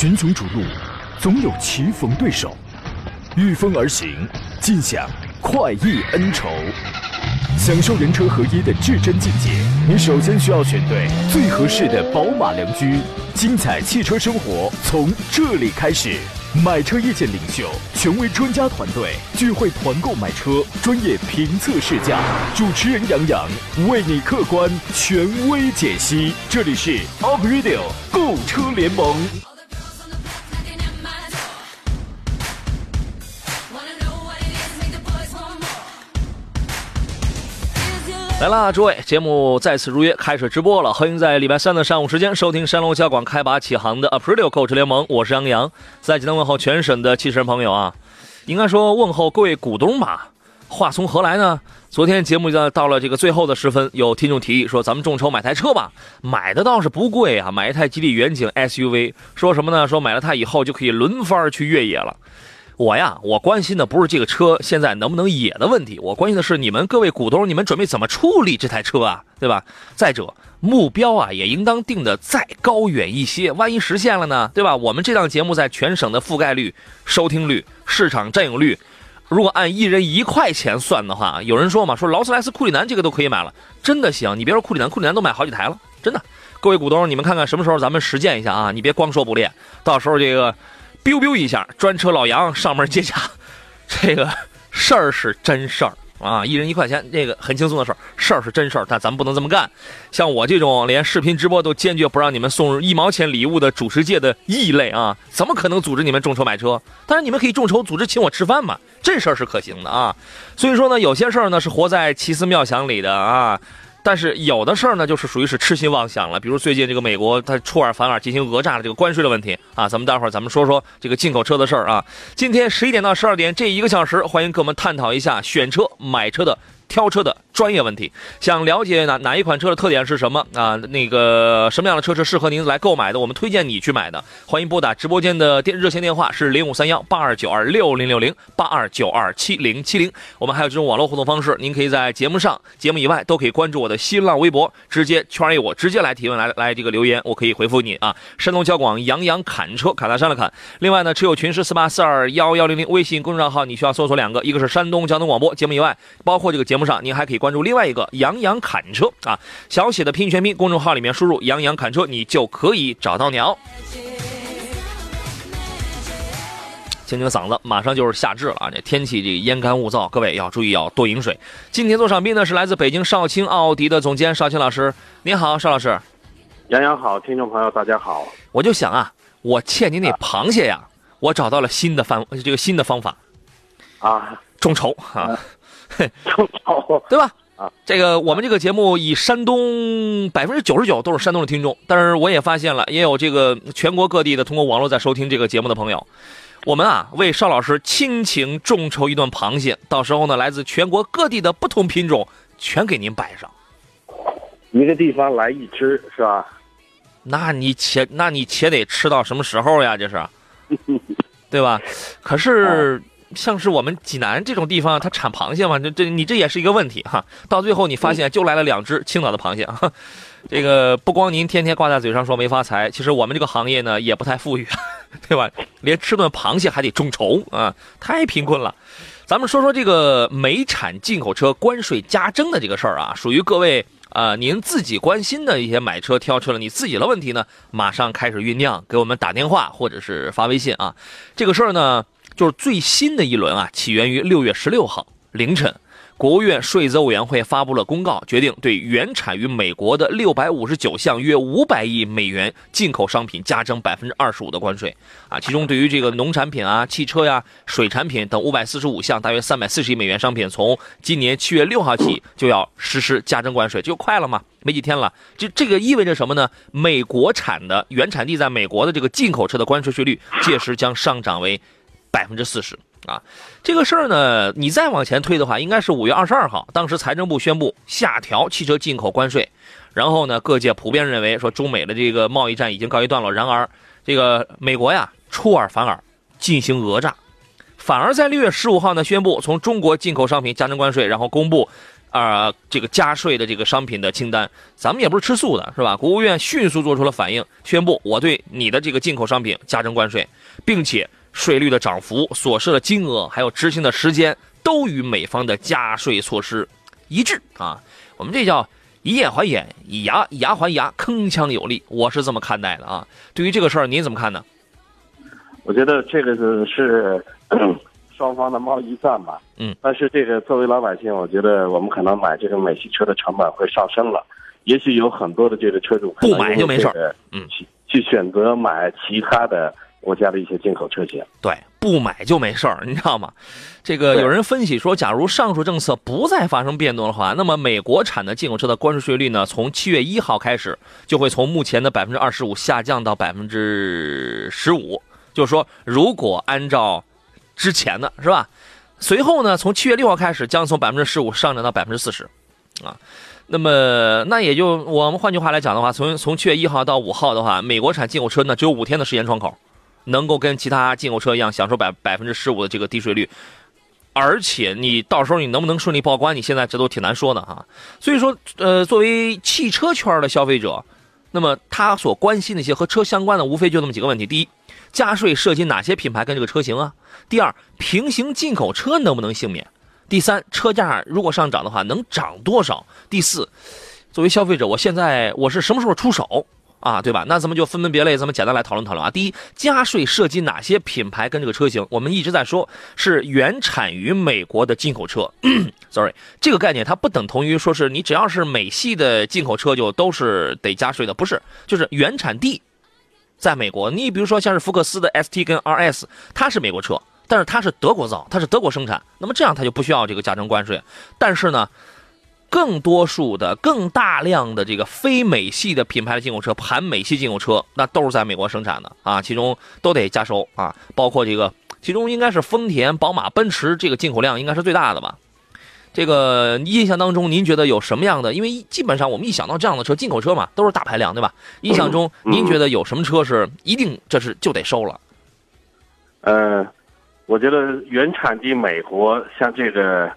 群雄逐鹿，总有棋逢对手，御风而行，尽享快意恩仇。享受人车合一的至臻境界，你首先需要选对最合适的宝马良驹。精彩汽车生活从这里开始。买车意见领袖，权威专家团队，聚会团购买车，专业评测试驾，主持人杨洋为你客观权威解析。这里是 Up Radio 购车联盟。来啦，诸位，节目再次如约开始直播了，欢迎在礼拜三的上午时间收听山龙交广开拔启航的 aprilio 购车联盟，我是杨洋，在济南问候全省的汽车朋友啊，应该说问候各位股东吧。话从何来呢？昨天节目到了这个最后的10分，有听众提议说咱们众筹买台车吧，买的倒是不贵啊，买一台吉利远景 SUV， 说什么呢？说买了它以后就可以轮番去越野了。我关心的不是这个车现在能不能野的问题，我关心的是你们各位股东，你们准备怎么处理这台车啊，对吧？再者，目标啊也应当定的再高远一些，万一实现了呢，对吧？我们这档节目在全省的覆盖率、收听率、市场占有率，如果按1人1块钱算的话，有人说嘛，说劳斯莱斯库里南这个都可以买了，真的行，你别说库里南，库里南都买好几台了，真的。各位股东，你们看看什么时候咱们实践一下啊，你别光说不练，到时候这个biu biu 一下，专车老杨上门接驾，这个事儿是真事儿啊！1人1块钱，这个很轻松的事儿，事儿是真事儿，但咱们不能这么干。像我这种连视频直播都坚决不让你们送入1毛钱礼物的主持界的异类啊，怎么可能组织你们众筹买车？当然，你们可以众筹组织请我吃饭嘛，这事儿是可行的啊。所以说呢，有些事儿呢是活在奇思妙想里的啊。但是有的事儿呢，就是属于是痴心妄想了，比如最近这个美国它出尔反尔进行讹诈的这个关税的问题啊，咱们说说这个进口车的事儿啊。今天11点到12点这1个小时，欢迎跟我们探讨一下选车、买车的、挑车的专业问题。想了解哪一款车的特点是什么啊？那个什么样的车是适合您来购买的？我们推荐你去买的。欢迎拨打直播间的热线电话是0531-8292-6060 8292-7070。我们还有这种网络互动方式，您可以在节目以外都可以关注我的新浪微博，直接圈一我，直接来提问，来这个留言，我可以回复你啊。山东交广杨洋砍车，砍大山了砍。另外呢，持有群是48421100，微信公众号你需要搜索2个，一个是山东交通广播节目以外，包括这个节目上您还可以关注另外一个杨洋砍车啊，小写的拼音全拼，公众号里面输入杨洋砍车你就可以找到鸟。清清嗓子，马上就是夏至了啊！这天气这烟干雾燥，各位要注意，要多饮水。今天做场宾呢是来自北京少卿奥迪的总监少卿老师，您好，邵老师。杨洋好，听众朋友大家好。我就想啊，我欠您那螃蟹呀，我找到了新的方法啊，众筹啊。对吧？啊，这个我们这个节目以山东99%都是山东的听众，但是我也发现了，也有这个全国各地的通过网络在收听这个节目的朋友。我们啊为邵老师亲情众筹一顿螃蟹，到时候呢来自全国各地的不同品种全给您摆上，一个地方来一只是吧？那你且得吃到什么时候呀？这是，对吧？可是。像是我们济南这种地方，它产螃蟹嘛，这也是一个问题哈。到最后你发现就来了2只青岛的螃蟹哈。这个不光您天天挂在嘴上说没发财，其实我们这个行业呢也不太富裕，对吧？连吃顿螃蟹还得众筹啊，太贫困了。咱们说说这个美产进口车关税加征的这个事儿啊，属于各位您自己关心的一些买车挑车了你自己的问题呢，马上开始酝酿，给我们打电话或者是发微信啊。这个事儿呢。就是最新的一轮啊，起源于6月16号凌晨，国务院税则委员会发布了公告，决定对原产于美国的659项约500亿美元进口商品加征 25% 的关税啊，其中对于这个农产品啊、汽车呀、水产品等545项大约340亿美元商品，从今年7月6号起就要实施加征关税，就快了嘛，没几天了。这个意味着什么呢？美国产的原产地在美国的这个进口车的关税税率届时将上涨为40%啊，这个事儿呢，你再往前推的话，应该是5月22号，当时财政部宣布下调汽车进口关税，然后呢，各界普遍认为说中美的这个贸易战已经告一段落。然而，这个美国呀出尔反尔，进行讹诈，反而在6月15号呢宣布从中国进口商品加征关税，然后公布这个加税的这个商品的清单，咱们也不是吃素的，是吧？国务院迅速做出了反应，宣布我对你的这个进口商品加征关税，并且税率的涨幅、所涉的金额还有执行的时间都与美方的加税措施一致啊。我们这叫以眼还眼，以牙还牙，铿锵有力，我是这么看待的啊。对于这个事儿，您怎么看呢？我觉得这个是双方的贸易战吧，但是这个作为老百姓，我觉得我们可能买这个美系车的成本会上升了，也许有很多的这个车主不买就没事，去选择买其他的国家的一些进口车型，对，不买就没事儿，你知道吗？这个有人分析说，假如上述政策不再发生变动的话，那么美国产的进口车的关税税率呢，从7月1号开始就会从目前的25%下降到15%，就是说，如果按照之前的是吧，随后呢，从7月6号开始将从15%上涨到40%，啊。那么，那也就我们换句话来讲的话，从7月1号到5号的话，美国产进口车呢只有5天的时间窗口，能够跟其他进口车一样享受15%的这个低税率，而且你到时候你能不能顺利报关，你现在这都挺难说的哈。所以说，作为汽车圈的消费者，那么他所关心的一些和车相关的，无非就那么几个问题：第一，加税涉及哪些品牌跟这个车型啊？第二，平行进口车能不能幸免？第三，车价如果上涨的话，能涨多少？第四，作为消费者，我是什么时候出手？啊，对吧？那咱们就分门别类，咱们简单来讨论讨论啊。第一，加税涉及哪些品牌跟这个车型？我们一直在说是原产于美国的进口车，sorry， 这个概念它不等同于说是你只要是美系的进口车就都是得加税的，不是，就是原产地在美国。你比如说像是福克斯的 ST 跟 RS， 它是美国车，但是它是德国造，它是德国生产，那么这样它就不需要这个加征关税。但是呢，更大量的这个非美系的品牌的进口车，含美系进口车，那都是在美国生产的啊，其中都得加收啊，包括这个，其中应该是丰田、宝马、奔驰这个进口量应该是最大的吧？这个印象当中，您觉得有什么样的？因为基本上我们一想到这样的车，进口车嘛，都是大排量，对吧？印象中，您觉得有什么车是一定这是就得收了？我觉得原产地美国，像这个。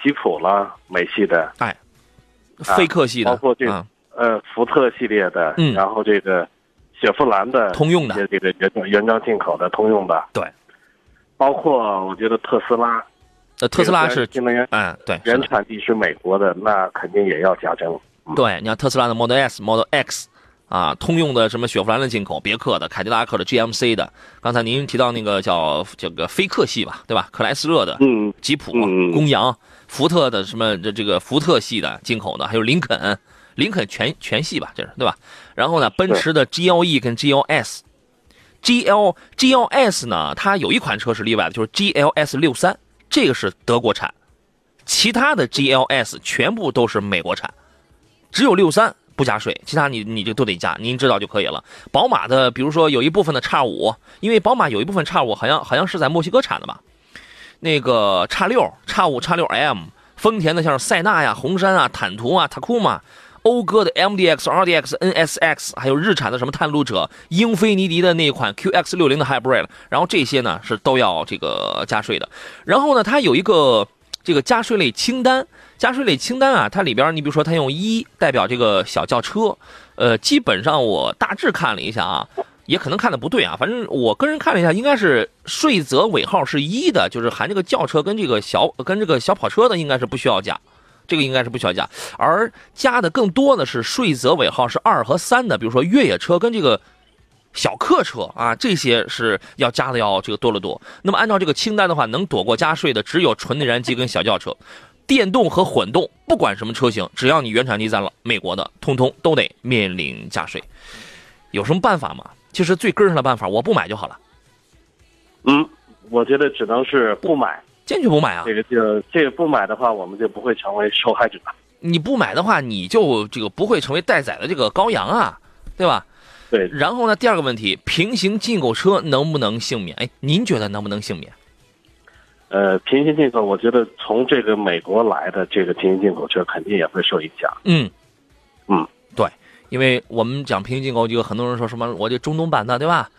吉普啦，美系的，菲克系的，包括这福特系列的，然后这个雪佛兰的，通用的，这个原装进口的，通用的，对，包括我觉得特斯拉，特斯拉是新能源，对，原产地是美国的，那肯定也要加征。对，你看特斯拉的 Model S、Model X。啊，通用的什么雪佛兰的进口，别克的、凯迪拉克的、GMC 的，刚才您提到那个叫这个菲克系吧，对吧？克莱斯勒的，吉普、公羊、福特的什么这个福特系的进口的，还有林肯全系吧，这是对吧？然后呢，奔驰的 GLE 跟 GLS 呢，它有一款车是例外的，就是 GLS63， 这个是德国产，其他的 GLS 全部都是美国产，只有63。不加税，其他你就都得加，您知道就可以了。宝马的，比如说有一部分的X5，因为宝马有一部分X5好像是在墨西哥产的吧，那个X6、X5、X6M， 丰田的像是塞纳呀、红杉啊、坦途啊、塔库玛，讴歌的 MDX、RDX、NSX， 还有日产的什么探路者、英菲尼迪的那一款 QX60 的 Hybrid， 然后这些呢是都要这个加税的。然后呢，它有一个这个加税类清单。加税类清单啊，它里边你比如说它用1代表这个小轿车，基本上我大致看了一下啊，也可能看的不对啊，反正我个人看了一下，应该是税则尾号是1的，就是含这个轿车跟这个小跑车的应该是不需要加，这个应该是不需要加，而加的更多的是税则尾号是2和3的，比如说越野车跟这个小客车啊，这些是要加的要这个多了多。那么按照这个清单的话，能躲过加税的只有纯内燃机跟小轿车。电动和混动，不管什么车型，只要你原产地在美国的，通通都得面临加税。有什么办法吗？其实最根上的办法，我不买就好了。我觉得只能是不买，坚决不买啊！这个不买的话，我们就不会成为受害者。你不买的话，你就这个不会成为待宰的这个羔羊啊，对吧？对。然后呢，第二个问题，平行进口车能不能幸免？哎，您觉得能不能幸免？平行进口，我觉得从这个美国来的这个平行进口车肯定也会受影响。对，因为我们讲平行进口，就很多人说什么我这中东版的，对吧？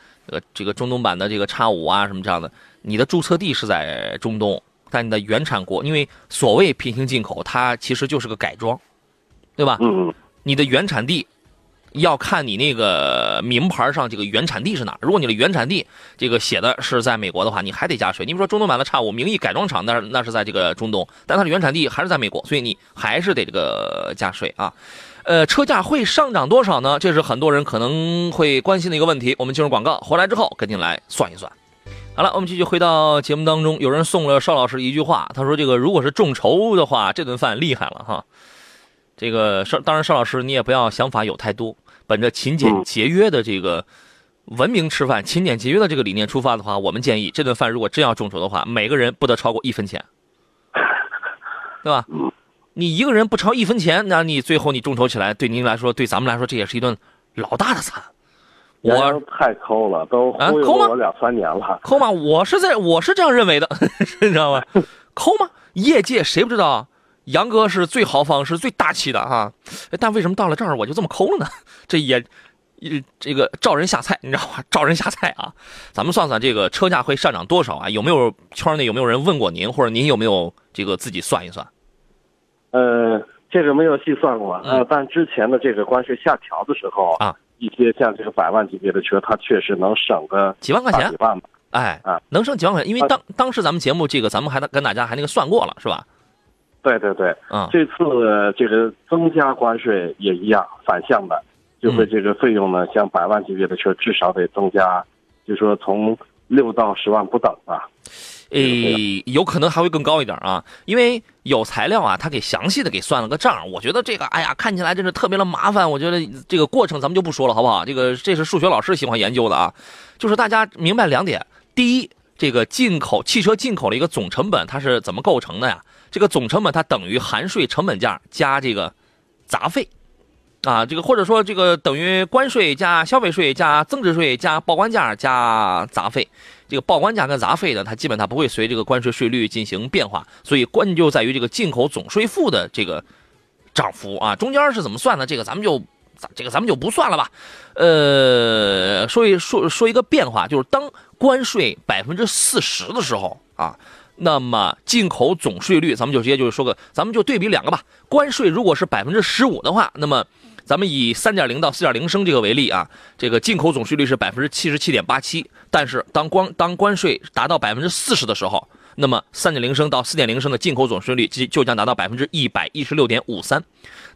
这个中东版的这个X5啊什么这样的，你的注册地是在中东，在你的原产国，因为所谓平行进口，它其实就是个改装，对吧？嗯，你的原产地要看你那个名牌上这个原产地是哪儿。如果你的原产地这个写的是在美国的话，你还得加税。你比如说中东版的X5，名义改装厂那是在这个中东，但它的原产地还是在美国，所以你还是得这个加税啊。车价会上涨多少呢？这是很多人可能会关心的一个问题。我们进入广告，回来之后跟您来算一算。好了，我们继续回到节目当中。有人送了邵老师一句话，他说：“这个如果是众筹的话，这顿饭厉害了哈。”这个当然，邵老师你也不要想法有太多，本着勤俭节约的这个文明吃饭、勤俭节约的这个理念出发的话，我们建议这顿饭如果真要众筹的话，每个人不得超过1分钱，对吧？你一个人不超1分钱，那你最后你众筹起来，对您来说，对咱们来说，这也是一顿老大的餐。我太抠了，都忽悠我2-3年了。抠吗？我是这样认为的，你知道吗？抠吗？业界谁不知道？杨哥是最豪放，是最大气的哈、啊。但为什么到了这儿我就这么抠了呢？这也，这个照人下菜，你知道吗？照人下菜啊！咱们算算这个车价会上涨多少啊？有没有圈内有没有人问过您，或者您有没有这个自己算一算？这个没有细算过，但之前的这个关税下调的时候啊，一些像这个100万级别的车，它确实能省个几万块钱，哎啊，能省几万块钱，因为当时咱们节目这个咱们还跟大家还那个算过了，是吧？对对对，这次这个增加关税也一样反向的，就会这个费用呢，像100万级别的车至少得增加，就说从6到10万不等啊。有可能还会更高一点啊，因为有材料啊，他给详细的给算了个账。我觉得这个，哎呀，看起来真是特别的麻烦。我觉得这个过程咱们就不说了，好不好？这是数学老师喜欢研究的啊，就是大家明白2点：第一，这个汽车进口的一个总成本它是怎么构成的呀？这个总成本它等于含税成本价加这个杂费啊，这个或者说这个等于关税加消费税加增值税加报关价加杂费。这个报关价跟杂费呢，它基本它不会随这个关税税率进行变化，所以关键就在于这个进口总税负的这个涨幅啊，中间是怎么算的？这个咱们就不算了吧。说一个变化，就是当关税40%的时候啊，那么进口总税率咱们就直接就是说个，咱们就对比2个吧。关税如果是15%的话，那么咱们以3.0到4.0升这个为例啊，这个进口总税率是77.87%，但是当关税达到40%的时候，那么3.0升到4.0升的进口总税率就将达到116.53%。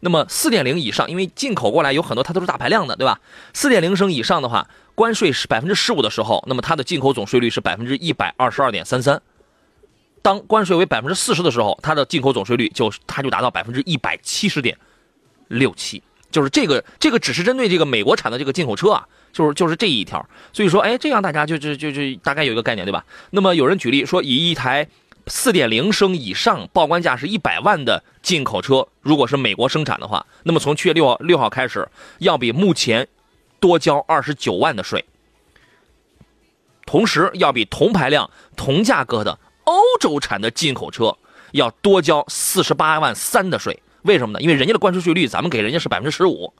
那么4.0以上，因为进口过来有很多它都是大排量的，对吧？4.0升以上的话，关税是15%的时候，那么它的进口总税率是122.33%。当关税为40%的时候，它的进口总税率它就达到170.67%。就是这个只是针对这个美国产的这个进口车啊，就是这一条，所以说，哎，这样大家就大概有一个概念，对吧？那么有人举例说，以一台4.0升以上报关价是100万的进口车，如果是美国生产的话，那么从7月6号开始，要比目前多交29万的税，同时要比同排量同价格的欧洲产的进口车要多交48.3万的税。为什么呢？因为人家的关税税率咱们给人家是15%。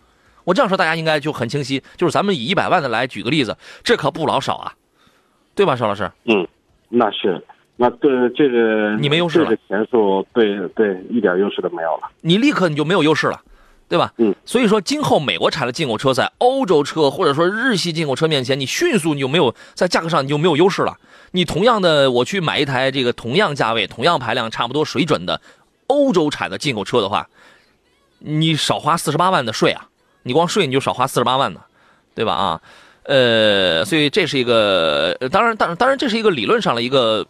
我这样说大家应该就很清晰，就是咱们以100万的来举个例子，这可不老少啊，对吧，邵老师？嗯，那是，那对这个你没优势了，这个钱数对，一点优势都没有了，你立刻你就没有优势了，对吧？嗯，所以说今后美国产的进口车在欧洲车或者说日系进口车面前，你迅速你就没有在价格上你就没有优势了。你同样的我去买一台这个同样价位、同样排量、差不多水准的欧洲产的进口车的话，你少花48万的税啊，你光税你就少花48万呢，对吧？啊，所以这是一个，当然这是一个理论上的一个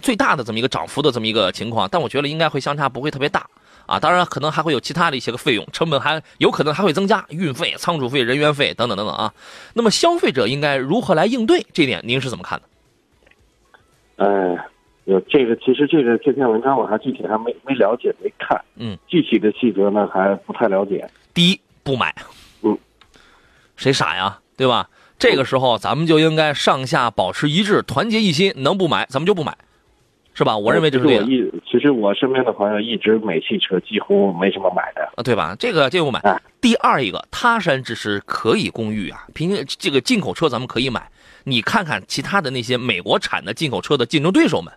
最大的这么一个涨幅的这么一个情况，但我觉得应该会相差不会特别大啊。当然可能还会有其他的一些个费用成本，还有可能还会增加运费、仓储费、人员费等等等等啊。那么消费者应该如何来应对这点，您是怎么看的？有这个，其实这篇文章我还具体还没了解，没看，具体的细则呢还不太了解。第一，不买，谁傻呀，对吧？这个时候咱们就应该上下保持一致，团结一心，能不买咱们就不买，是吧？我认为这是对的。其实我身边的朋友一直美系车几乎没什么买的啊，对吧？这个不买。第二一个，他山之石可以攻玉啊，这个进口车咱们可以买，你看看其他的那些美国产的进口车的竞争对手们。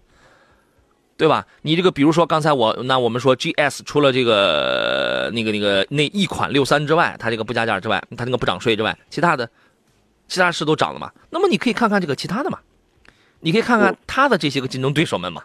对吧？你这个比如说刚才我们说 GS 除了这个那一款63之外，它这个不加价之外，它那个不涨税之外，其他是都涨了嘛？那么你可以看看这个其他的嘛，你可以看看它的这些个竞争对手们嘛，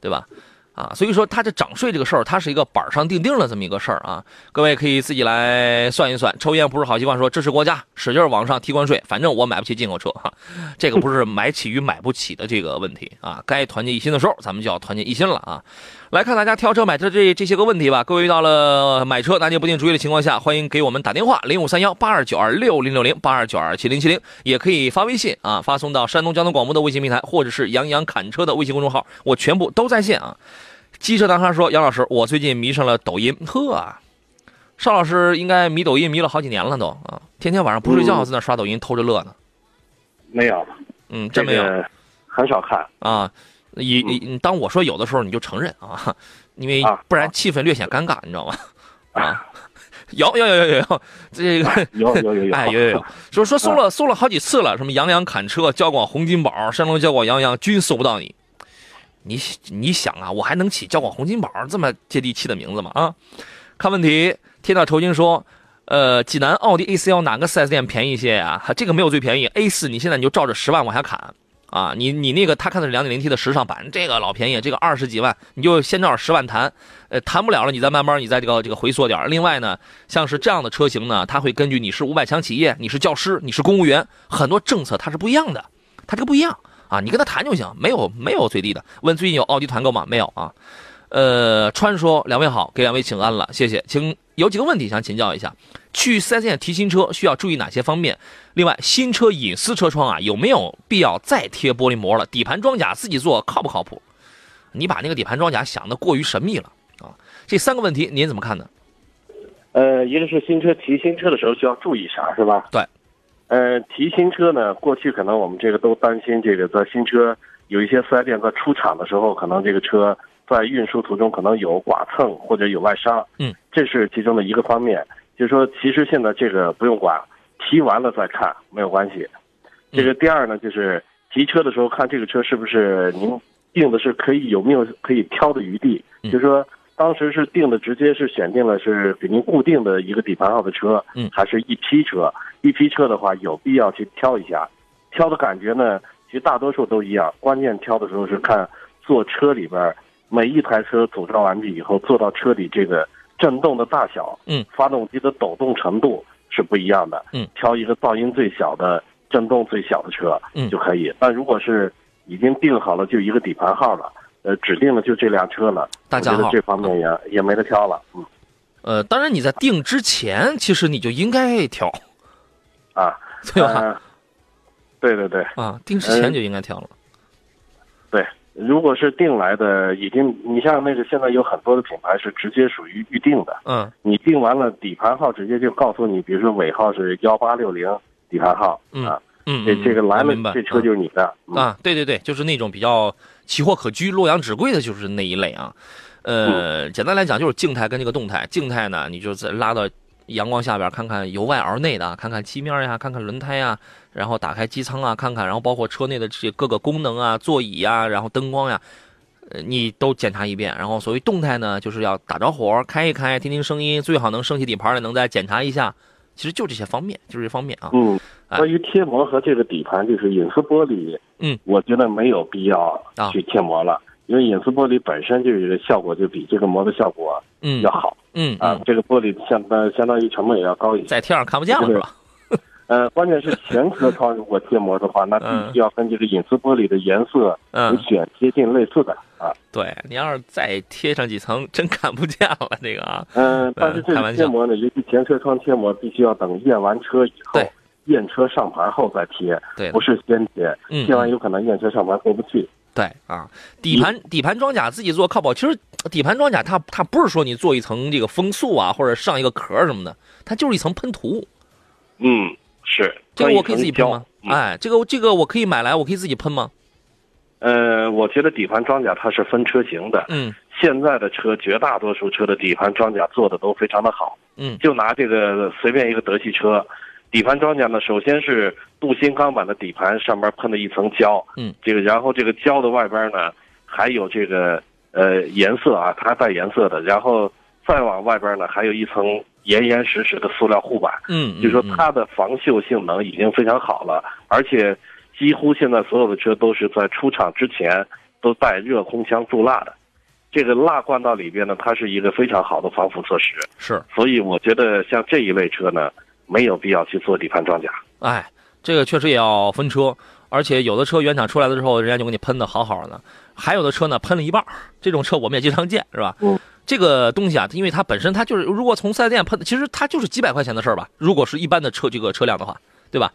对吧？啊，所以说它这涨税这个事儿，它是一个板上钉钉的这么一个事儿啊。各位可以自己来算一算。抽烟不是好习惯，说支持国家，使劲往上提关税。反正我买不起进口车哈，这个不是买起与买不起的这个问题啊。该团结一心的时候，咱们就要团结一心了啊。来看大家挑车买车这些个问题吧。各位遇到了买车拿捏不定主意的情况下，欢迎给我们打电话053182926060 82927070，也可以发微信啊，发送到山东交通广播的微信平台，或者是杨洋侃车的微信公众号，我全部都在线啊。机车男孩说：“杨老师，我最近迷上了抖音，邵老师应该迷抖音迷了好几年了都啊，天天晚上不睡觉在那刷抖音偷着乐呢。”没有，真没有，很少看啊。你当我说有的时候你就承认啊，因为不然气氛略显尴尬，你知道吗？啊，有，这个有，哎有，说搜了好几次了，什么杨洋砍车、交广洪金宝、山东交广杨洋，均搜不到你。你想啊，我还能起交广洪金宝这么接地气的名字吗？啊，看问题，天道酬勤说，济南奥迪 A41 哪个 4S 店便宜一些呀？这个没有最便宜 ，A4 你现在你就照着10万往下砍啊！你那个他看的是 2.0T 的时尚版，这个老便宜，这个20几万，你就先照着10万谈，谈不了了，你再慢慢你再这个回缩点。另外呢，像是这样的车型呢，它会根据你是500强企业，你是教师，你是公务员，很多政策它是不一样的，它这个不一样。啊，你跟他谈就行，没有最低的。问最近有奥迪团购吗？没有啊。川说，两位好，给两位请安了，谢谢。请有几个问题想请教一下，去 4S 店提新车需要注意哪些方面？另外，新车隐私车窗啊，有没有必要再贴玻璃膜了？底盘装甲自己做靠不靠谱？你把那个底盘装甲想得过于神秘了啊！这三个问题您怎么看呢？一个是提新车的时候需要注意啥，是吧？对。提新车呢，过去可能我们这个都担心，这个在新车有一些 4S 店在出厂的时候，可能这个车在运输途中可能有剐蹭或者有外伤，这是其中的一个方面。就是说，其实现在这个不用管，提完了再看没有关系。这个第二呢，就是提车的时候看这个车是不是您定的是可以有没有可以挑的余地，就是说。当时是定的，直接是选定了是给您固定的一个底盘号的车，还是一批车？一批车的话，有必要去挑一下。挑的感觉呢，其实大多数都一样。关键挑的时候是看坐车里边每一台车组装完毕以后，坐到车里这个震动的大小，发动机的抖动程度是不一样的。挑一个噪音最小的、震动最小的车就可以。但如果是已经定好了，就一个底盘号了。指定了就这辆车了，大家好，这方面也没得挑了。当然你在定之前，其实你就应该挑，啊，对吧？对啊，定之前就应该挑了。对，如果是定来的，已经你像那个现在有很多的品牌是直接属于预定的，你定完了底盘号，直接就告诉你，比如说尾号是1860底盘号，啊。这个来了，这车就是你的啊！对，就是那种比较奇货可居、洛阳纸贵的，就是那一类啊。简单来讲就是静态跟这个动态。静态呢，你就拉到阳光下边，看看由外而内的，看看漆面呀，看看轮胎呀，然后打开机舱啊，看看，然后包括车内的这些各个功能啊、座椅啊，然后灯光呀，你都检查一遍。然后所谓动态呢，就是要打着火，开一开，听听声音，最好能升起底盘的，能再检查一下。其实就这些方面，就是这方面啊。关于贴膜和这个底盘，就是隐私玻璃，我觉得没有必要去贴膜了，因为隐私玻璃本身就是效果就比这个膜的效果要好。这个玻璃相当于成本也要高一些，在天上看不见了是吧？关键是前车窗如果贴膜的话，那必须要跟这个隐私玻璃的颜色你选接近类似的啊。对，你要是再贴上几层，真看不见了那个啊。但是这个贴膜呢，尤其前车窗贴膜，必须要等验完车以后，验车上牌后再贴，不是先贴，贴完有可能验车上牌过不去。对啊，底盘装甲自己做靠谱。其实底盘装甲它不是说你做一层这个风塑啊，或者上一个壳什么的，它就是一层喷涂。是这个我可以自己喷吗？哎，这个我可以买来，我可以自己喷吗？我觉得底盘装甲它是分车型的。现在的车绝大多数车的底盘装甲做的都非常的好。就拿这个随便一个德系车，底盘装甲呢，首先是镀锌钢板的底盘上面喷了一层胶。然后这个胶的外边呢还有这个颜色啊，它带颜色的，然后再往外边呢还有一层严实的塑料护板，就说它的防锈性能已经非常好了，而且几乎现在所有的车都是在出厂之前都带热空腔注蜡的，这个蜡灌到里边呢，它是一个非常好的防腐措施，是，所以我觉得像这一类车呢没有必要去做底盘装甲。哎，这个确实也要分车，而且有的车原厂出来的时候人家就给你喷的好好的，还有的车呢喷了一半，这种车我们也经常见，是吧？这个东西啊，因为它本身它就是，如果从 4S 店喷，其实它就是几百块钱的事儿吧，如果是一般的车，这个车辆的话，对吧？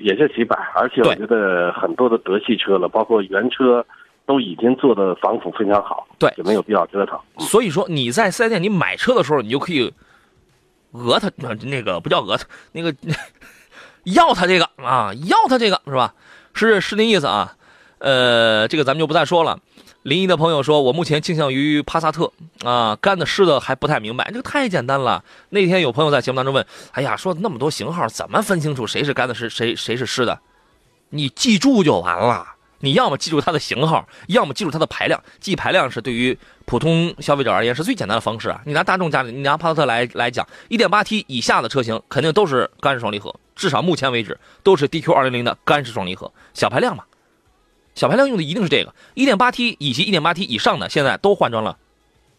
也是几百，而且我觉得很多的德系车了，包括原车都已经做的防腐非常好，对，也没有必要折腾。所以说你在 4S 店你买车的时候，你就可以讹他，那个不叫讹他，那个要他这个啊，要他这个，是吧？是那意思啊。这个咱们就不再说了。01的朋友说，我目前倾向于帕萨特啊，干的湿的还不太明白，这个太简单了。那天有朋友在节目当中问，哎呀，说那么多型号，怎么分清楚谁是干的湿，谁是湿的？你记住就完了。你要么记住它的型号，要么记住它的排量。记排量是对于普通消费者而言是最简单的方式啊。你拿大众家里，你拿帕萨特来讲 ，1.8T 以下的车型肯定都是干式双离合，至少目前为止都是 DQ200 的干式双离合，小排量嘛。小排量用的一定是这个 1.8T 以及 1.8T 以上的，现在都换装了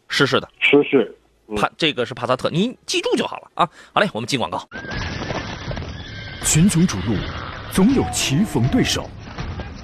湿式的。湿式，它这个是帕萨特，您记住就好了啊。好嘞，我们进广告。群雄逐鹿，总有棋逢对手，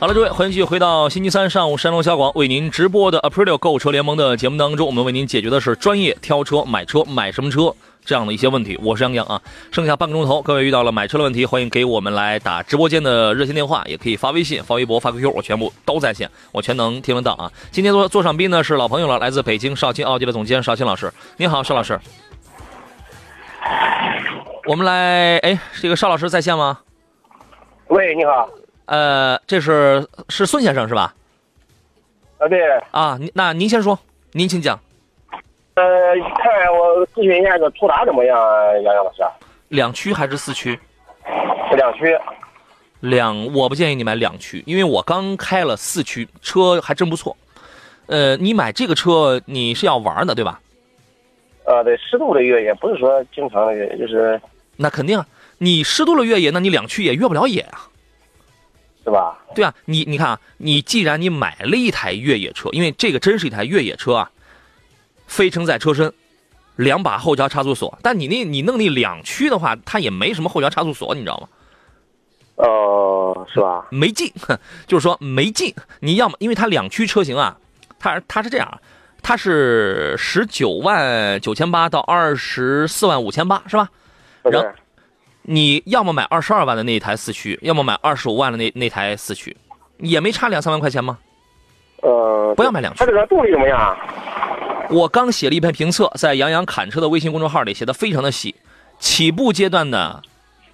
好了，各位，欢迎继续回到星期三上午山东小广为您直播的 aprilio 购车联盟的节目当中，我们为您解决的是专业挑车、买车、买什么车这样的一些问题。我是杨洋啊，剩下半个钟头，各位遇到了买车的问题，欢迎给我们来打直播间的热线电话，也可以发微信、发微博、发 QQ， 我全部都在线，我全能听得到啊。今天坐上宾呢是老朋友了，来自北京少卿奥迪的总监邵青老师，您好，邵老师。我们来，这个邵老师在线吗？喂，你好。这是孙先生是吧？啊，对啊，那您先说，您请讲。看我咨询一下这途达怎么样，杨洋老师？两驱还是四驱？两驱。我不建议你买两驱，因为我刚开了四驱，车还真不错。你买这个车你是要玩的对吧？啊，对，适度的越野，不是说经常的越野，就是。那肯定啊，你适度的越野，那你两驱也越不了野啊。是吧？对啊，你看啊，你既然你买了一台越野车，因为这个真是一台越野车啊，飞撑在车身，2把后桥差速锁，但你弄那两驱的话，它也没什么后桥差速锁，你知道吗？是吧？没劲，就是说没劲。你要么因为它两驱车型啊，它是这样，它是199800到245508是吧？然后。你要么买22万的那一台四驱，要么买25万的那台四驱，也没差2-3万块钱吗？不要买两驱。它这个动力怎么样？我刚写了一篇评测，在杨洋侃车的微信公众号里写的非常的细。起步阶段的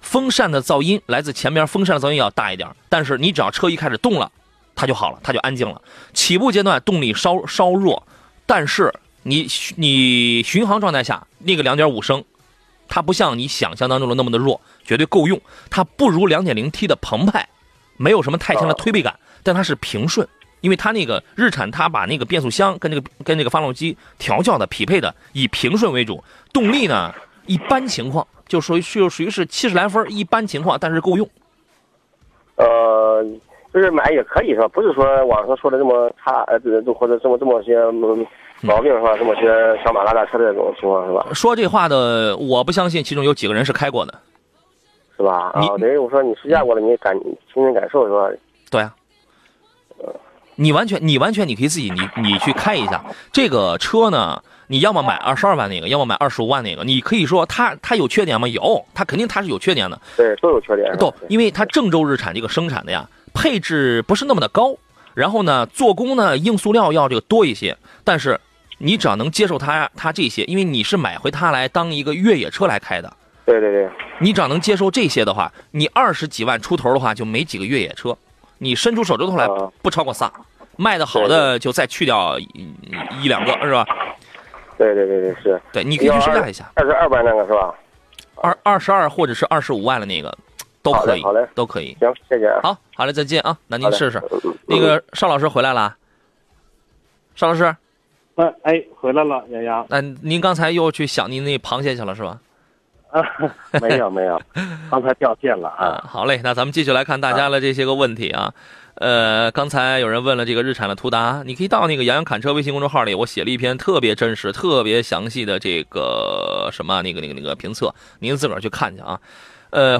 风扇的噪音，来自前边风扇的噪音要大一点，但是你只要车一开始动了，它就好了，它就安静了。起步阶段动力稍弱，但是你巡航状态下那个2.5升。它不像你想象当中的那么的弱，绝对够用。它不如 2.0T 的澎湃，没有什么太强的推背感，但它是平顺，因为它那个日产，它把那个变速箱跟这个发动机调教的匹配的以平顺为主。动力呢，一般情况就属于是70来分，一般情况，但是够用。就是买也可以是吧？不是说网上说的这么差，或者这么些。毛病是吧？这么些小马拉大车的这种情况是吧？说这话的，我不相信其中有几个人是开过的，是吧？啊，等于我说你试驾过了，你亲身感受是吧？对啊，你完全你可以自己你去开一下这个车呢。你要么买22万那个，要么买25万那个。你可以说它有缺点吗？有，它肯定它是有缺点的。对，都有缺点。都，因为它郑州日产这个生产的呀，配置不是那么的高。然后呢，做工呢，硬塑料要这个多一些，但是你只要能接受它这些，因为你是买回它来当一个越野车来开的。对对对。你只要能接受这些的话，你20几万出头的话就没几个越野车，你伸出手指头来不超过仨，卖的好的就再去掉一两个，是吧？对对对对，是。对，你可以去试驾一下。22万那个是吧？22或者是25万的那个。都可以，好嘞，都可以。行，谢谢。好，好嘞，再见啊！那您试试。那个邵老师回来了，邵老师，哎，回来了，杨洋。那您刚才又去想您那螃蟹去了是吧？啊，没有没有，刚才掉线了啊。好嘞，那咱们继续来看大家的这些个问题啊。刚才有人问了这个日产的途达，你可以到那个杨洋侃车微信公众号里，我写了一篇特别真实、特别详细的这个什么那个评测，您自个儿去看去啊。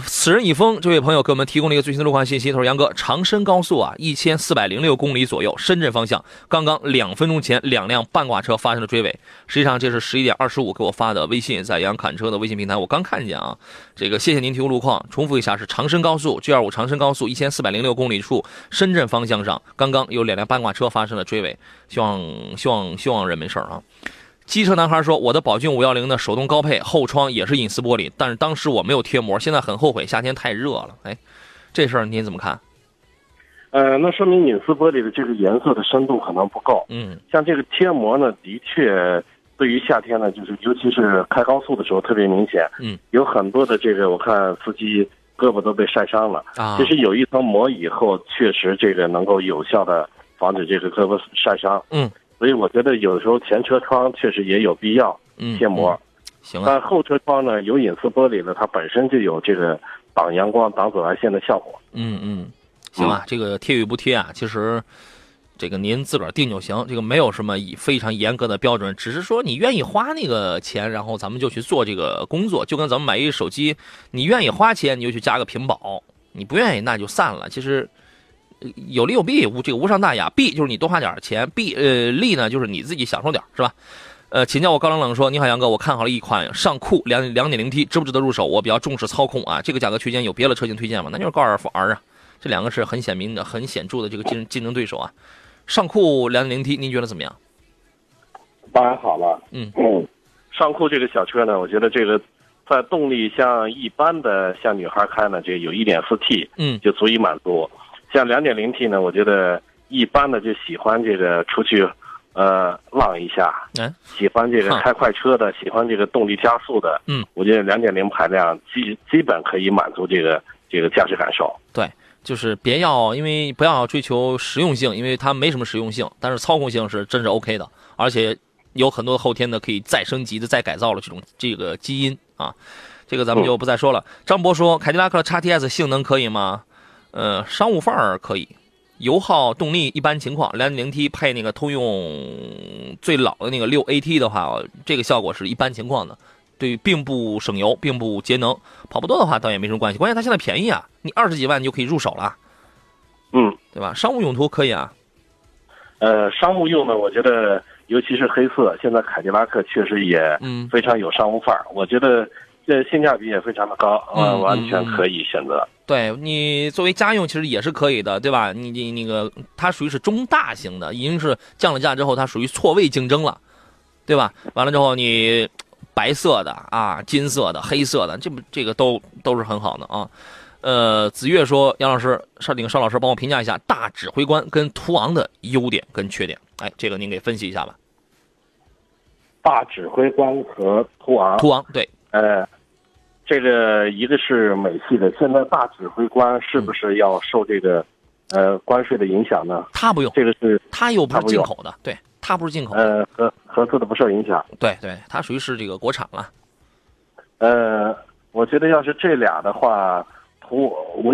此人一封这位朋友给我们提供了一个最新的路况信息，他说杨哥，长深高速啊，1406公里左右，深圳方向，刚刚2分钟前2辆半挂车发生了追尾。实际上这是11点25给我发的微信，在杨侃车的微信平台我刚看见啊。这个谢谢您提供路况，重复一下，是长深高速 G25 长深高速1406公里处，深圳方向上刚刚有2辆半挂车发生了追尾，希望人没事啊。机车男孩说，我的宝骏510的手动高配，后窗也是隐私玻璃，但是当时我没有贴膜，现在很后悔，夏天太热了。哎，这事儿您怎么看？那说明隐私玻璃的这个颜色的深度可能不够。嗯，像这个贴膜呢，的确对于夏天呢，就是尤其是开高速的时候特别明显。嗯，有很多的这个我看司机胳膊都被晒伤了。啊，其实有一层膜以后，确实这个能够有效的防止这个胳膊晒伤。嗯。所以我觉得有的时候前车窗确实也有必要贴膜，行啊。但后车窗呢，有隐私玻璃呢，它本身就有这个挡阳光、挡紫外线的效果。嗯嗯，行啊，这个贴与不贴啊，其实这个您自个儿定就行，这个没有什么非常严格的标准，只是说你愿意花那个钱，然后咱们就去做这个工作，就跟咱们买一手机，你愿意花钱你就去加个屏保，你不愿意那就散了。其实。有利有弊，这个无伤大雅。弊就是你多花点钱，利呢就是你自己享受点，是吧？请教我高冷冷说，你好杨哥，我看好了一款尚酷 2.0T， 值不值得入手？我比较重视操控啊，这个价格区间有别的车型推荐吗？那就是高尔夫 R 啊，这两个是很显明的、很显著的这个竞争对手啊。尚酷 2.0T 您觉得怎么样？当然好了，嗯，尚酷这个小车呢，我觉得这个在动力像一般的像女孩开呢，这有 1.4T， 就足以满足。像 2.0T 呢，我觉得一般的就喜欢这个出去浪一下，喜欢这个开快车的，喜欢这个动力加速的，我觉得 2.0 排量基本可以满足这个驾驶感受。对，就是因为不要追求实用性，因为它没什么实用性，但是操控性是真是 OK 的，而且有很多后天的可以再升级的、再改造的这个基因啊，这个咱们就不再说了。张博说，凯迪拉克 XTS 性能可以吗？商务范儿可以，油耗动力一般情况。2.0T 配那个通用最老的那个 6AT 的话，这个效果是一般情况的，对，并不省油，并不节能，跑不多的话倒也没什么关系。关键它现在便宜啊，你20几万你就可以入手了，对吧？商务用途可以啊。商务用呢，我觉得尤其是黑色，现在凯迪拉克确实也非常有商务范儿，我觉得。这性价比也非常的高，完全可以选择。对，你作为家用其实也是可以的，对吧？你那个它属于是中大型的，已经是降了价之后，它属于错位竞争了，对吧？完了之后，你白色的啊、金色的、黑色的，这个都是很好的啊。子越说，杨老师，邵老师帮我评价一下大指挥官跟途昂的优点跟缺点。哎，这个您给分析一下吧。大指挥官和途昂对，这个一个是美系的，现在大指挥官是不是要受这个关税的影响呢？他不用，这个是他又不是进口的，对，他不是进口的，合资的不受影响，对对，他属于是这个国产了。我觉得要是这俩的话，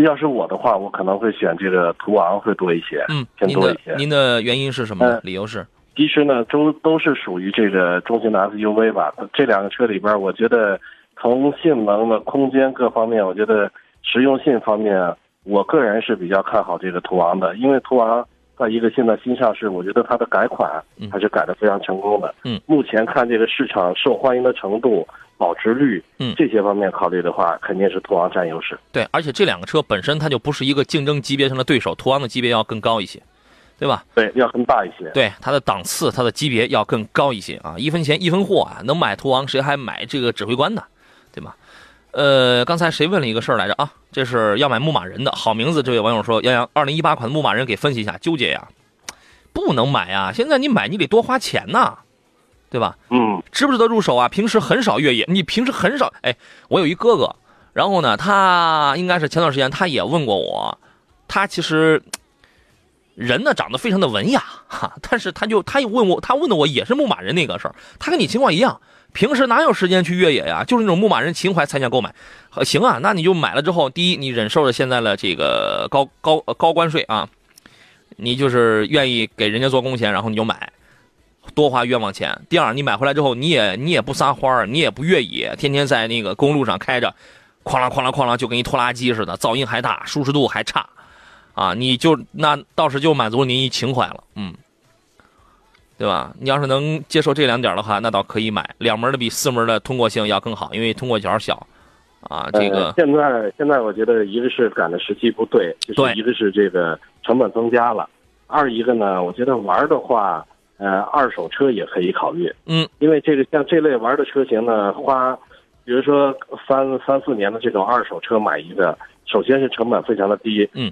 要是我的话，我可能会选这个途昂会多一些，偏多一些。您的原因是什么？理由是？其实呢，都是属于这个中型的 SUV 吧。这两个车里边，我觉得。从性能的空间各方面，我觉得实用性方面，我个人是比较看好这个途昂的，因为途昂在一个现在新上市，我觉得它的改款还是改得非常成功的。目前看这个市场受欢迎的程度、保值率，这些方面考虑的话，肯定是途昂占优势。对，而且这两个车本身它就不是一个竞争级别上的对手，途昂的级别要更高一些。对吧？对，要更大一些。对，它的档次、它的级别要更高一些啊！一分钱一分货啊，能买途昂谁还买这个指挥官呢？对吧？刚才谁问了一个事儿来着啊？这是要买牧马人的好名字，这位网友说：“杨洋，2018款牧马人给分析一下，纠结呀，不能买呀！现在你买你得多花钱呐，对吧？嗯，值不值得入手啊？平时很少越野，你平时很少……哎，我有一哥哥，然后呢，他应该是前段时间他也问过我，他其实人呢长得非常的文雅哈，但是他问的我也是牧马人那个事儿，他跟你情况一样。”平时哪有时间去越野呀？就是那种牧马人情怀才想购买。行啊，那你就买了之后，第一，你忍受了现在的这个高关税啊，你就是愿意给人家做工钱，然后你就买，多花冤枉钱。第二，你买回来之后，你也不撒欢，你也不越野，天天在那个公路上开着，哐啷哐啷哐啷，就跟一拖拉机似的，噪音还大，舒适度还差，啊，你就那到时就满足您情怀了，嗯。对吧？你要是能接受这两点的话，那倒可以买。两门的比四门的通过性要更好，因为通过角小，啊，这个。现在我觉得一个是赶的时期不对，就是一个是这个成本增加了，二一个呢，我觉得玩的话，二手车也可以考虑。嗯，因为这个像这类玩的车型呢，花，比如说三四年的这种二手车买一个，首先是成本非常的低。嗯，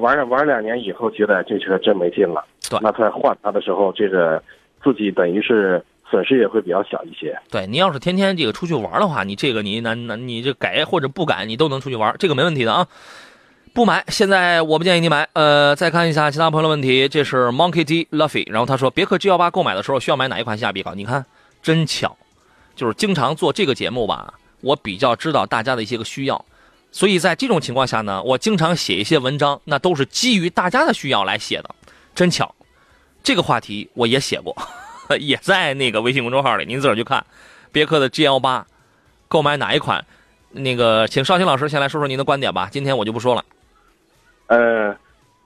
玩两年以后觉得这车真没劲了。那在换它的时候，这个自己等于是损失也会比较小一些。对，你要是天天这个出去玩的话，你这个你这改或者不改，你都能出去玩，这个没问题的啊。不买，现在我不建议你买。再看一下其他朋友的问题，这是 Monkey D Luffy， 然后他说别克 G18 购买的时候需要买哪一款性价比高？你看，真巧，就是经常做这个节目吧，我比较知道大家的一些个需要，所以在这种情况下呢，我经常写一些文章，那都是基于大家的需要来写的，真巧。这个话题我也写过，也在那个微信公众号里，您自个儿去看。别克的 GL8 购买哪一款？那个，请绍兴老师先来说说您的观点吧。今天我就不说了。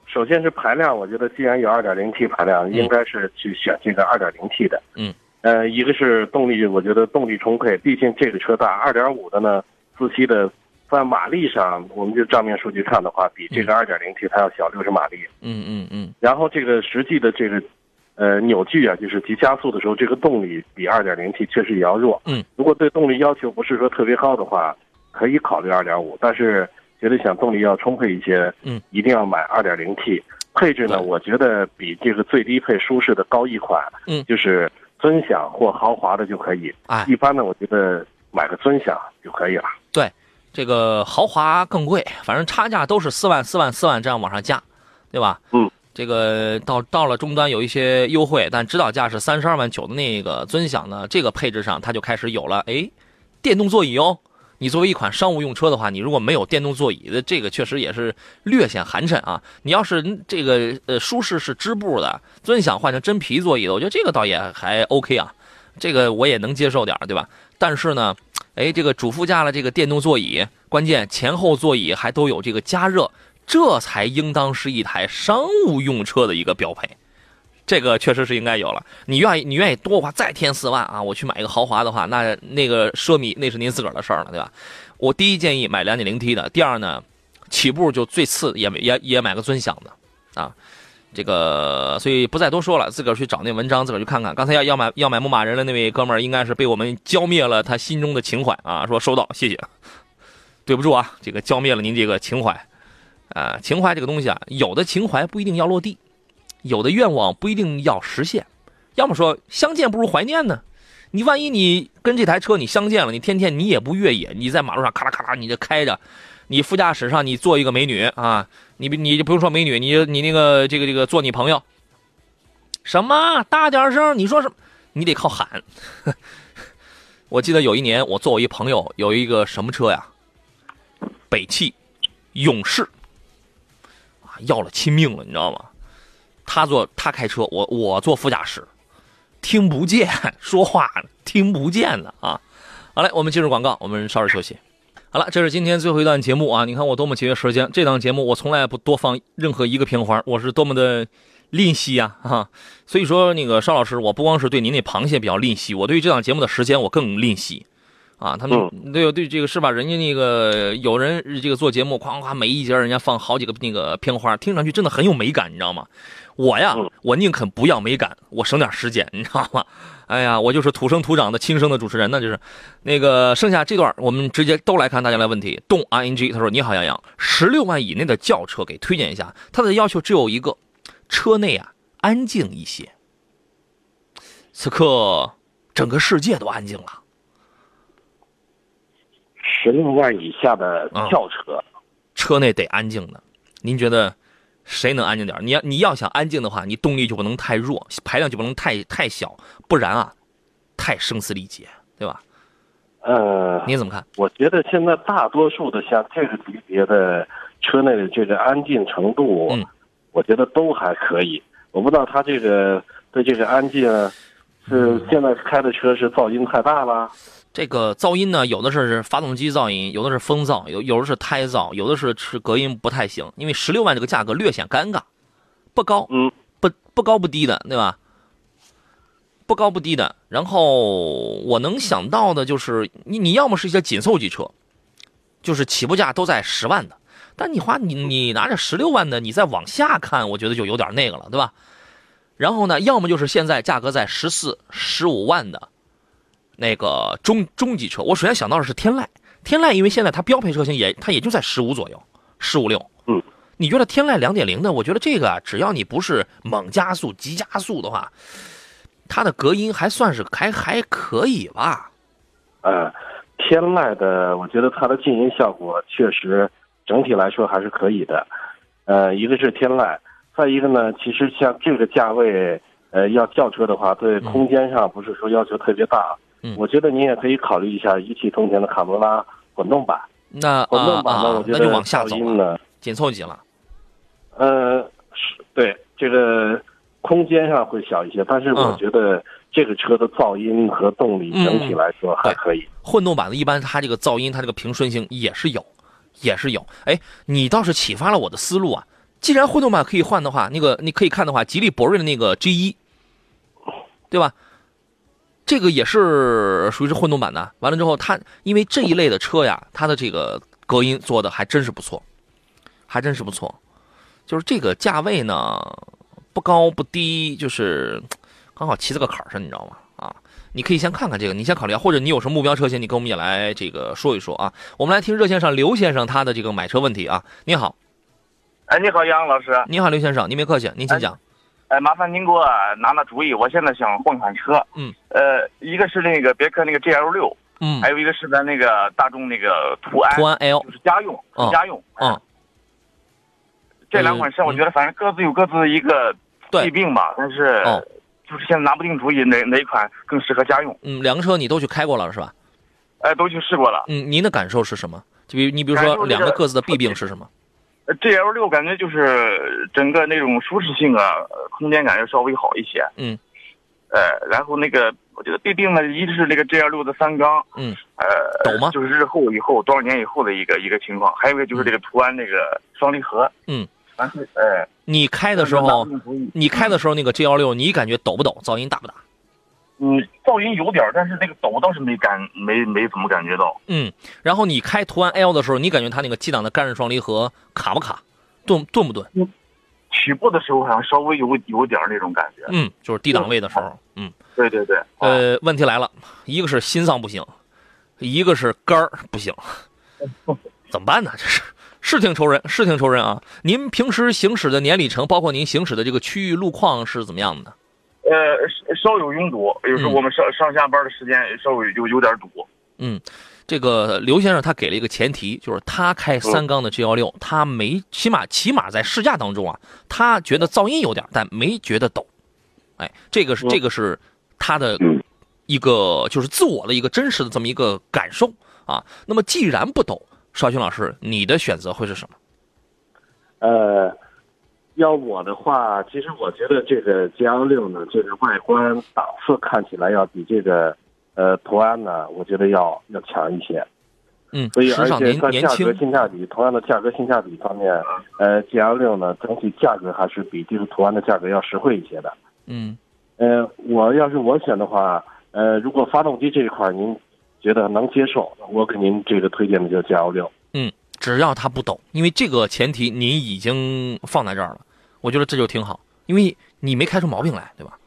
首先是排量，我觉得既然有 2.0T 排量，应该是去选这个 2.0T 的。嗯。一个是动力，我觉得动力充沛，毕竟这个车大 2.5 的呢，自吸的在马力上，我们就账面数据看的话，比这个 2.0T 它要小60马力。嗯嗯嗯。然后这个实际的这个，扭矩啊，就是急加速的时候，这个动力比 2.0T 确实也要弱。嗯。如果对动力要求不是说特别高的话，可以考虑 2.5， 但是觉得想动力要充沛一些，嗯，一定要买 2.0T。配置呢，我觉得比这个最低配舒适的高一款，嗯，就是尊享或豪华的就可以。哎，一般呢，我觉得买个尊享就可以了。对。这个豪华更贵，反正差价都是4万这样往上加，对吧？嗯，这个到了终端有一些优惠，但指导价是32.9万的那个尊享呢，这个配置上它就开始有了。哎，电动座椅哦，你作为一款商务用车的话，你如果没有电动座椅的，这个确实也是略显寒碜啊。你要是这个舒适是织布的，尊享换成真皮座椅的，我觉得这个倒也还 OK 啊，这个我也能接受点，对吧？但是呢。哎，这个主副驾的这个电动座椅，关键前后座椅还都有这个加热，这才应当是一台商务用车的一个标配，这个确实是应该有了。你愿意多花再添4万啊，我去买一个豪华的话，那个奢靡那是您自个儿的事儿了，对吧？我第一建议买 2.0T 的，第二呢，起步就最次也买个尊享的啊。这个，所以不再多说了，自个儿去找那文章，自个儿去看看。刚才要买牧马人的那位哥们儿，应该是被我们浇灭了他心中的情怀啊！说收到，谢谢，对不住啊，这个浇灭了您这个情怀啊！情怀这个东西啊，有的情怀不一定要落地，有的愿望不一定要实现，要么说相见不如怀念呢。你万一你跟这台车你相见了，你天天你也不越野，你在马路上咔啦咔啦你就开着。你副驾驶上你坐一个美女啊，你就不用说美女，你那个这个做你朋友，什么大点声，你说什么你得靠喊。我记得有一年我坐我一朋友有一个什么车呀，北汽勇士啊，要了亲命了，你知道吗？他开车，我坐副驾驶，听不见说话，听不见的啊。好嘞，我们进入广告，我们稍事休息。好了，这是今天最后一段节目啊！你看我多么节约时间，这档节目我从来不多放任何一个片花，我是多么的吝惜啊！所以说那个邵老师，我不光是对您那螃蟹比较吝惜，我对于这档节目的时间我更吝惜。啊，他们对这个是吧？人家那个有人这个做节目，哐哐每一节人家放好几个那个片花，听上去真的很有美感，你知道吗？我呀，我宁肯不要美感，我省点时间，你知道吗？哎呀，我就是土生土长的亲生的主持人，那就是那个剩下这段我们直接都来看大家来问题。动 RNG 他说：“你好，杨洋，16万以内的轿车给推荐一下，他的要求只有一个，车内啊安静一些。”此刻整个世界都安静了。16万以下的轿车，车内得安静的。您觉得谁能安静点？你要想安静的话，你动力就不能太弱，排量就不能太小，不然啊，太声嘶力竭，对吧？你怎么看？我觉得现在大多数的像这个级别的车内的这个安静程度，我觉得都还可以。我不知道他这个对这个安静是现在开的车是噪音太大了。这个噪音呢，有的是发动机噪音，有的是风噪，有的是胎噪，有的是隔音不太行。因为16万这个价格略显尴尬，不高，不高不低的，对吧？不高不低的。然后我能想到的就是，你要么是一些紧凑级车，就是起步价都在10万的，但你拿着16万的，你再往下看，我觉得就有点那个了，对吧？然后呢，要么就是现在价格在14、15万的。那个中级车，我首先想到的是天籁。天籁因为现在它标配车型它也就在15左右，15、6。你觉得天籁 2.0 的，我觉得这个只要你不是猛加速、急加速的话，它的隔音还算是还可以吧。天籁的，我觉得它的静音效果确实整体来说还是可以的。一个是天籁，再一个呢，其实像这个价位，要轿车的话，对空间上不是说要求特别大。我觉得你也可以考虑一下1汽丰田的卡罗拉混动版。那混动版呢，我觉得那就往下走了，紧凑级了。对，这个空间上会小一些，但是我觉得这个车的噪音和动力整体来说还可以。混动版的一般它这个噪音，它这个平顺性也是有。哎，你倒是启发了我的思路啊！既然混动版可以换的话，那个你可以看的话，吉利博瑞的那个 G1，对吧？这个也是属于是混动版的。完了之后，它因为这一类的车呀，它的这个隔音做的还真是不错，就是这个价位呢，不高不低，就是刚好骑在个坎上，你知道吗？啊，你可以先看看这个，你先考虑一下，或者你有什么目标车型，你跟我们也来这个说一说啊。我们来听热线上刘先生他的这个买车问题啊。你好，哎，你好，杨老师。你好，刘先生，您别客气，您请讲。哎，麻烦您给我拿主意，我现在想换款车。一个是那个别克那个 GL6，还有一个是咱那个大众那个途安L， 就是家用。这两款车我觉得反正各自有各自一个弊病吧，但是就是现在拿不定主意哪一款更适合家用。两个车你都去开过了是吧？哎，都去试过了。您的感受是什么？就比如说两个各自的弊病是什么？GL6 感觉就是整个那种舒适性啊，空间感觉稍微好一些。然后那个我觉得弊病呢，一是那个 GL6 的三缸，抖吗？就是日后以后多少年以后的一个情况，还有一个就是这个途安那个双离合。然后你开的时候那个 GL6 你感觉抖不抖？噪音大不大？噪音有点，但是那个抖倒是没怎么感觉到。然后你开途安 L 的时候，你感觉它那个机档的干式双离合卡不卡，顿不顿？起步的时候好像稍微有点那种感觉。就是低档位的时候。对。问题来了，一个是心脏不行，一个是肝儿不行，怎么办呢？这是是挺愁人啊！您平时行驶的年里程，包括您行驶的这个区域路况是怎么样的？稍有拥堵，有时候我们上下班的时间稍微有点堵。这个刘先生他给了一个前提，就是他开三缸的 GL6，他没起码在试驾当中啊，他觉得噪音有点，但没觉得抖。哎，这个是他的一个就是自我的一个真实的这么一个感受啊。那么既然不抖，邵军老师，你的选择会是什么？要我的话，其实我觉得这个 GL6 呢，这个外观档次看起来要比这个途安呢，我觉得要强一些。所以而且在价格性价比，同样的价格性价比方面，GL6 呢整体价格还是比这个途安的价格要实惠一些的。我要是我选的话，如果发动机这一块您觉得能接受，我给您这个推荐的就是 GL6。嗯，只要他不抖，因为这个前提您已经放在这儿了，我觉得这就挺好，因为你没开出毛病来，对吧？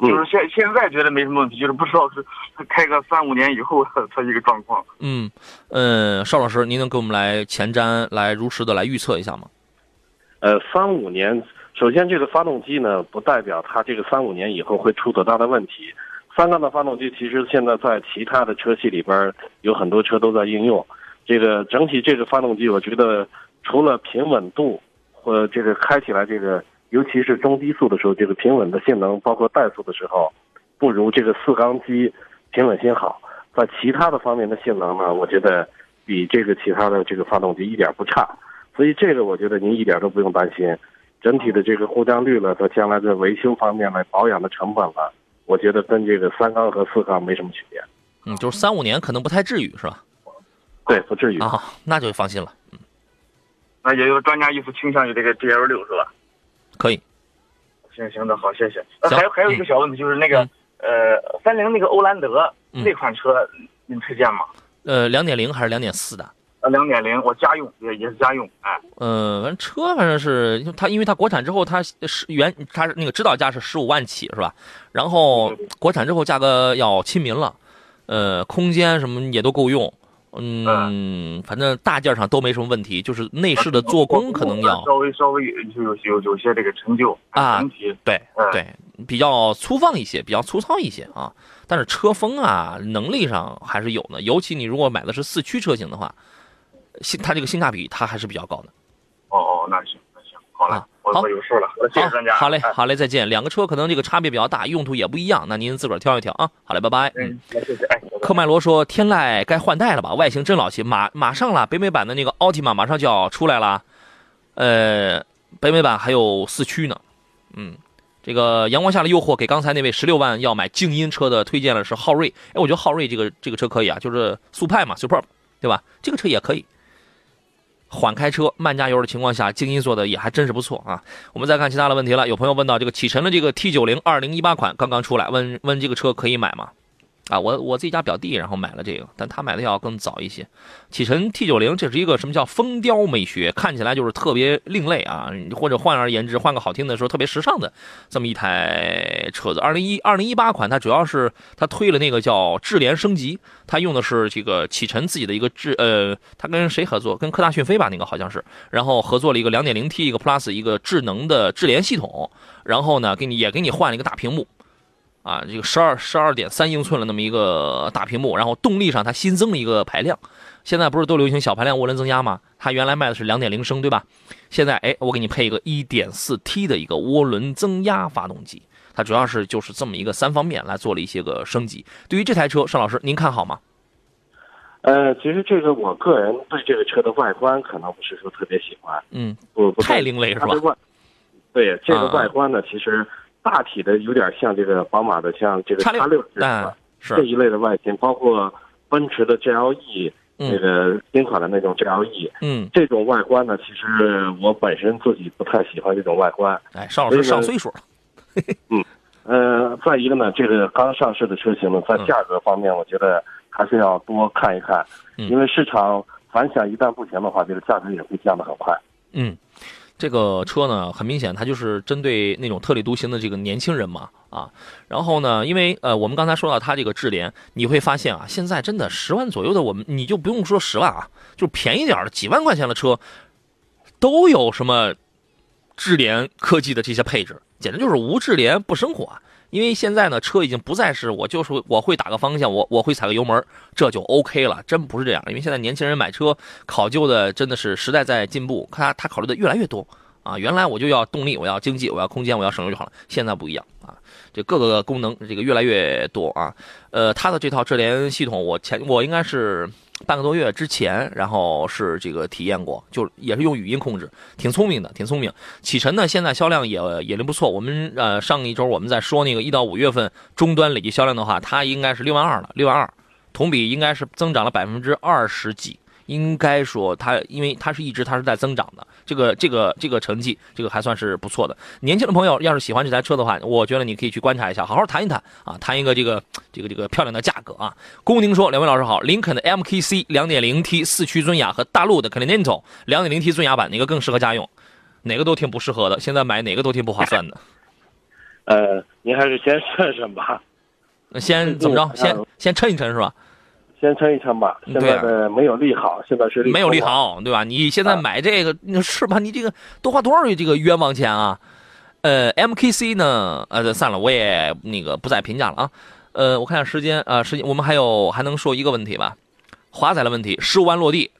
就是现在觉得没什么问题，就是不知道是开个3-5年以后它一个状况。嗯，邵老师，您能给我们来前瞻、来如实的来预测一下吗？3-5年，首先这个发动机呢，不代表它这个3-5年以后会出多大的问题。三缸的发动机其实现在在其他的车系里边有很多车都在应用。这个整体这个发动机，我觉得除了平稳度或这个开起来这个。尤其是中低速的时候，这个平稳的性能，包括怠速的时候，不如这个4缸机平稳性好。在其他的方面的性能呢，我觉得比这个其他的这个发动机一点不差，所以这个我觉得您一点都不用担心。整体的这个故障率了，和将来的维修方面来保养的成本了，我觉得跟这个3缸和4缸没什么区别。嗯，就是3-5年可能不太至于，是吧？对，不至于啊，那就放心了。嗯，那也就是专家意思倾向于这个 GL6 是吧？可以，行的，好，谢谢。还有一个小问题，就是那个30那个欧蓝德那款车，您推荐吗？2.0还是2.4的？2.0，我家用也是家用，哎。车反正是它，因为它国产之后，它是它那个指导价是15万起，是吧？然后国产之后价格要亲民了，空间什么也都够用。嗯，反正大件上都没什么问题，就是内饰的做工可能要稍微有些这个陈旧啊，对，比较粗放一些，比较粗糙一些啊。但是车风啊，能力上还是有的，尤其你如果买的是4驱车型的话，它这个性价比它还是比较高的。哦，那行，好了，啊、我有事了，谢谢专家。好嘞，再见。两个车可能这个差别比较大，用途也不一样，那您自个儿挑一挑啊。好嘞，拜拜。嗯，谢谢。哎。科迈罗说：“天籁该换代了吧？外形真老气，马上了，北美版的那个奥提玛马上就要出来了，北美版还有4驱呢。嗯，这个阳光下的诱惑给刚才那位16万要买静音车的推荐了是昊锐，哎，我觉得昊锐这个车可以啊，就是速派嘛 ，Superb 对吧？这个车也可以，缓开车、慢加油的情况下，静音做的也还真是不错啊。我们再看其他的问题了，有朋友问到这个启辰的这个 T90 2018款刚刚出来，问这个车可以买吗？”啊，我自己家表弟，然后买了这个，但他买的要更早一些。启辰 T90， 这是一个什么叫风雕美学，看起来就是特别另类啊，或者换而言之，换个好听的时候，特别时尚的这么一台车子。2018款，它主要是它推了那个叫智联升级，它用的是这个启辰自己的一个它跟谁合作？跟科大讯飞吧，那个好像是，然后合作了一个 2.0T 一个 Plus 一个智能的智联系统，然后呢，给你换了一个大屏幕。啊，这个12.3英寸的那么一个大屏幕，然后动力上它新增了一个排量，现在不是都流行小排量涡轮增压吗？它原来卖的是2.0升，对吧？现在我给你配一个 1.4T 的一个涡轮增压发动机，它主要是就是这么一个3方面来做了一些个升级。对于这台车，尚老师您看好吗？其实这个我个人对这个车的外观可能不是说特别喜欢，嗯，不太另类是吧？对，这个外观呢，其实。大体的有点像这个宝马的，像这个 X6 是这一类的外形，包括奔驰的 GLE， 那个新款的那种 GLE， 嗯，这种外观呢，其实我本身自己不太喜欢这种外观。哎，邵老师上岁数了。嗯，再一个呢，这个刚上市的车型呢，在价格方面，我觉得还是要多看一看，因为市场反响一旦不行的话，这个价格也会降得很快。嗯。这个车呢，很明显，它就是针对那种特立独行的这个年轻人嘛，啊，然后呢，因为我们刚才说到它这个智联，你会发现啊，现在真的10万左右的，你就不用说10万啊，就便宜点的几万块钱的车，都有什么智联科技的这些配置，简直就是无智联不生活啊。因为现在呢，车已经不再是我会打个方向，我会踩个油门，这就 OK 了，真不是这样。因为现在年轻人买车考究的真的是时代在进步，他考虑的越来越多啊。原来我就要动力，我要经济，我要空间，我要省油就好了，现在不一样啊。这各个功能这个越来越多啊。他的这套智联系统，我应该是半个多月之前，然后是这个体验过，就也是用语音控制，挺聪明。启辰呢，现在销量也不错。我们上一周我们在说那个1到5月份终端累计销量的话，它应该是6.2万了，6.2万，同比应该是增长了20%几，应该说它因为它是在增长的，这个成绩还算是不错的。年轻的朋友要是喜欢这台车的话，我觉得你可以去观察一下，好好谈一谈啊，谈一个这个漂亮的价格啊。龚宁说，两位老师好，林肯的 MKC 2.0T 四驱尊雅和大陆的 Continental 2.0T 尊雅版哪个更适合家用？哪个都挺不适合的，现在买哪个都挺不划算的。您还是先试试吧。先怎么着？先抻一抻是吧？先抻一抻吧。现在的没有利好，现在是利好没有利好，对吧？你现在买这个是吧？你这个多花多少这个冤枉钱啊？MKC 呢？算了，我也那个不再评价了啊。我看下时间啊，时间我们还能说一个问题吧？华仔的问题，15万落地，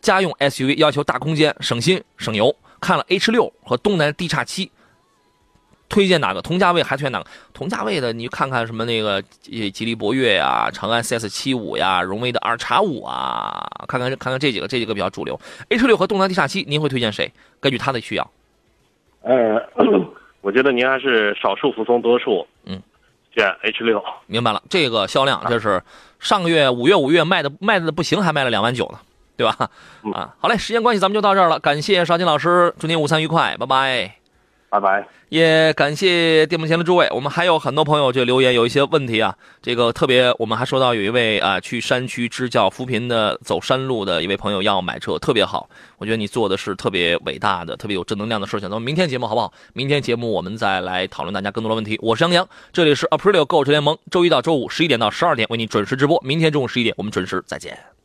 家用 SUV 要求大空间、省心省油。看了 H6 和东南 DX7。推荐哪个？同价位还推荐哪个？同价位的你看看什么那个吉利博越呀、长安 CS75 呀、荣威的 2X5 啊，看看这几个比较主流。H6 和东南 DX7，您会推荐谁？根据他的需要。我觉得您还是少数服从多数，选 H6。明白了，这个销量这是上个月五月卖的不行，还卖了2.9万呢，对吧？啊，好嘞，时间关系咱们就到这儿了，感谢邵金老师，祝您午餐愉快，拜拜。拜拜，也感谢电幕前的诸位。我们还有很多朋友就留言有一些问题啊，这个特别我们还收到有一位啊去山区支教扶贫的走山路的一位朋友要买车，特别好，我觉得你做的是特别伟大的、特别有正能量的事情。咱们明天节目好不好？明天节目我们再来讨论大家更多的问题。我是杨洋，这里是 aprilio 购车联盟，周一到周五11点到12点为你准时直播，明天中午11点我们准时再见。